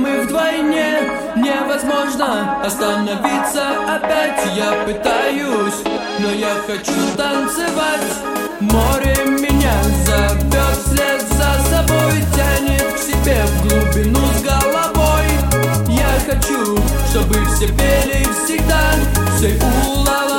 мы вдвойне. Невозможно остановиться опять. Я пытаюсь, но я хочу танцевать. Море меня зовет вслед за собой, тянет к себе в глубину с головой. Я хочу, чтобы все пели всегда, все уловили.